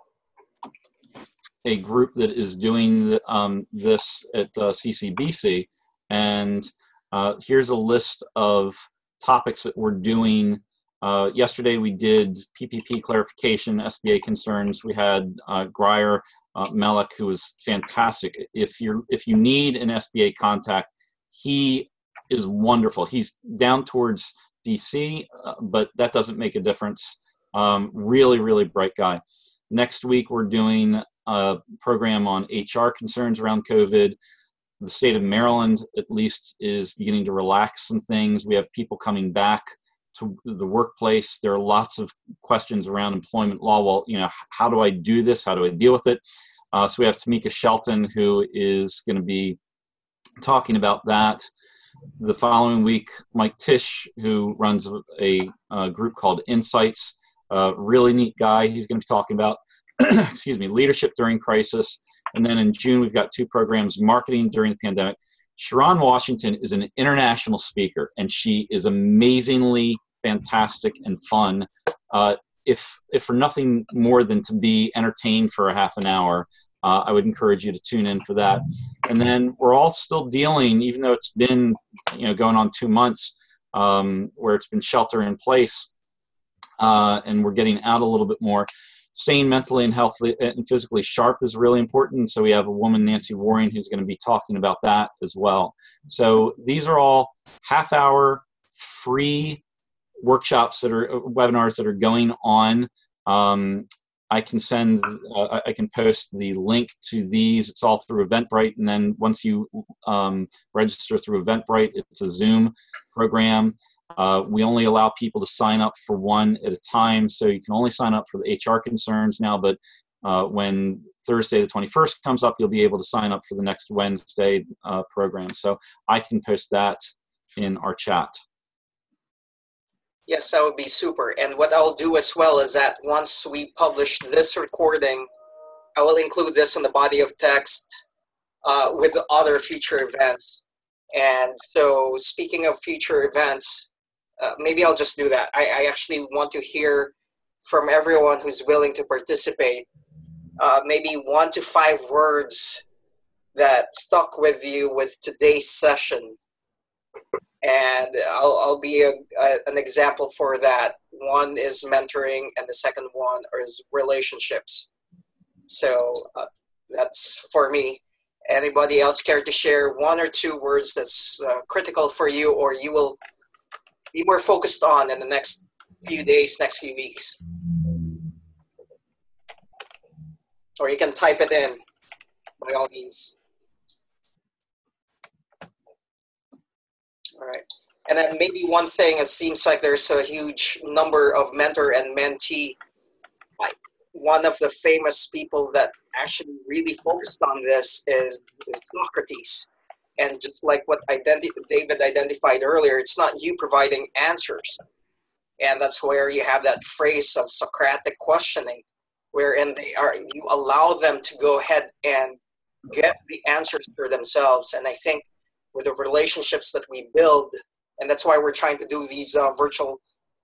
a group that is doing the, um, this at uh, C C B C, and uh, here's a list of topics that we're doing. Uh, yesterday we did P P P clarification, S B A concerns. We had uh, Grier uh, Melick, who was fantastic. If you're if you need an S B A contact, he is wonderful. He's down towards D C, uh, but that doesn't make a difference. Um, really, really bright guy. Next week we're doing a program on H R concerns around COVID. The state of Maryland, at least, is beginning to relax some things. We have people coming back to the workplace. There are lots of questions around employment law. Well, you know, how do I do this? How do I deal with it? Uh, so we have Tamika Shelton, who is going to be talking about that. The following week, Mike Tisch, who runs a, a group called Insights, a really neat guy. He's going to be talking about excuse me, leadership during crisis. And then in June, we've got two programs, marketing during the pandemic. Sharon Washington is an international speaker, and she is amazingly fantastic and fun. Uh, if, if for nothing more than to be entertained for a half an hour, uh, I would encourage you to tune in for that. And then we're all still dealing, even though it's been, you know, going on two months um, where it's been shelter in place, uh, and we're getting out a little bit more. Staying mentally and healthily and physically sharp is really important. So we have a woman, Nancy Waring, who's going to be talking about that as well. So these are all half-hour free workshops that are webinars that are going on. Um, I can send, uh, I can post the link to these. It's all through Eventbrite, and then once you um, register through Eventbrite, it's a Zoom program. Uh, we only allow people to sign up for one at a time, so you can only sign up for the H R concerns now, but uh, when Thursday the twenty-first comes up, you'll be able to sign up for the next Wednesday uh, program. So I can post that in our chat. Yes, that would be super. And what I'll do as well is that once we publish this recording, I will include this in the body of text uh, with other future events. And so, speaking of future events, Uh, maybe I'll just do that. I, I actually want to hear from everyone who's willing to participate, uh, maybe one to five words that stuck with you with today's session. And I'll, I'll be a, a, an example for that. One is mentoring, and the second one is relationships. So uh, that's for me. Anybody else care to share one or two words that's uh, critical for you, or you will be more focused on in the next few days, next few weeks? Or you can type it in, by all means. All right. And then maybe one thing, it seems like there's a huge number of mentor and mentee. Like one of the famous people that actually really focused on this is Socrates. And just like what identi- David identified earlier, it's not you providing answers. And that's where you have that phrase of Socratic questioning, wherein they are, you allow them to go ahead and get the answers for themselves. And I think with the relationships that we build, and that's why we're trying to do these uh, virtual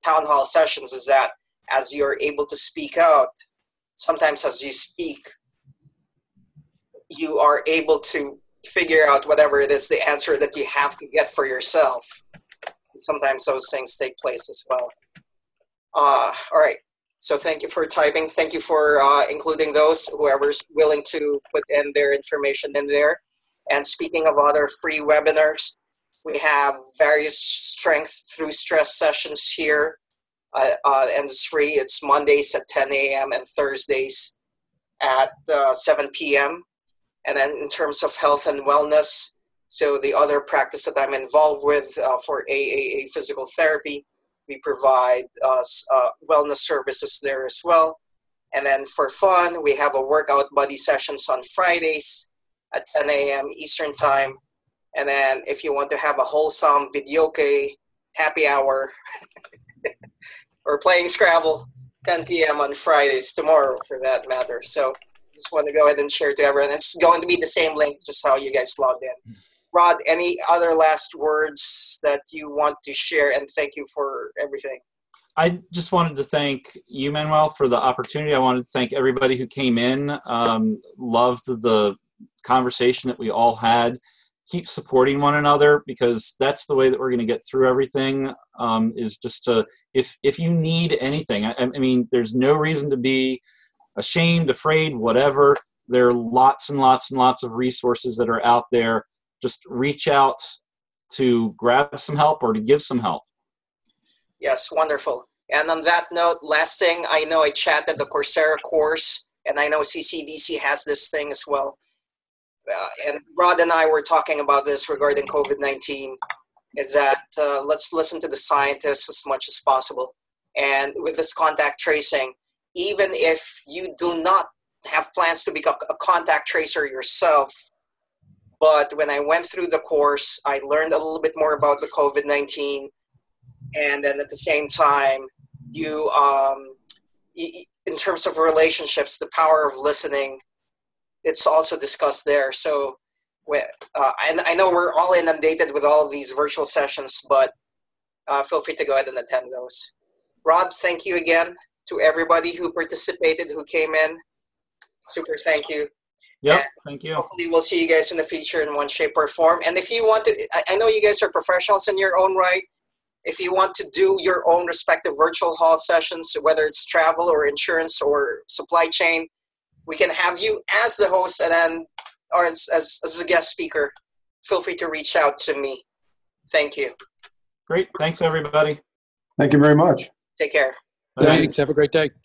town hall sessions, is that as you're able to speak out, sometimes as you speak, you are able to figure out whatever it is, the answer that you have to get for yourself. Sometimes those things take place as well. Uh, all right. So thank you for typing. Thank you for uh, including those, whoever's willing to put in their information in there. And speaking of other free webinars, we have various strength through stress sessions here. Uh, uh, and it's free. It's Mondays at ten a.m. and Thursdays at uh, seven p.m. And then in terms of health and wellness, so the other practice that I'm involved with uh, for triple A Physical Therapy, we provide uh, uh, wellness services there as well. And then for fun, we have a workout buddy sessions on Fridays at ten a.m. Eastern Time. And then if you want to have a wholesome videoke happy hour or playing Scrabble, ten p.m. on Fridays, tomorrow for that matter. So just want to go ahead and share to everyone. It's going to be the same link, just how you guys logged in. Rod, any other last words that you want to share? And thank you for everything. I just wanted to thank you, Manuel, for the opportunity. I wanted to thank everybody who came in. Um, loved the conversation that we all had. Keep supporting one another, because that's the way that we're going to get through everything, um, is just to, if, if you need anything, I, I mean, there's no reason to be ashamed, afraid, whatever. There are lots and lots and lots of resources that are out there. Just reach out to grab some help or to give some help. Yes, wonderful. And on that note, last thing, I know I chatted the Coursera course, and I know C C D C has this thing as well. Uh, and Rod and I were talking about this regarding COVID nineteen, is that uh, let's listen to the scientists as much as possible. And with this contact tracing, even if you do not have plans to become a contact tracer yourself, but when I went through the course, I learned a little bit more about the COVID nineteen. And then at the same time, you, um, in terms of relationships, the power of listening, it's also discussed there. So uh, and I know we're all inundated with all of these virtual sessions, but uh, feel free to go ahead and attend those. Rod, thank you again to everybody who participated, who came in. Super thank you. Yeah, thank you. Hopefully we'll see you guys in the future in one shape or form. And if you want to, I know you guys are professionals in your own right. If you want to do your own respective virtual hall sessions, whether it's travel or insurance or supply chain, we can have you as the host and then, or as, as, as a guest speaker. Feel free to reach out to me. Thank you. Great. Thanks, everybody. Thank you very much. Take care. Thanks. Have a great day.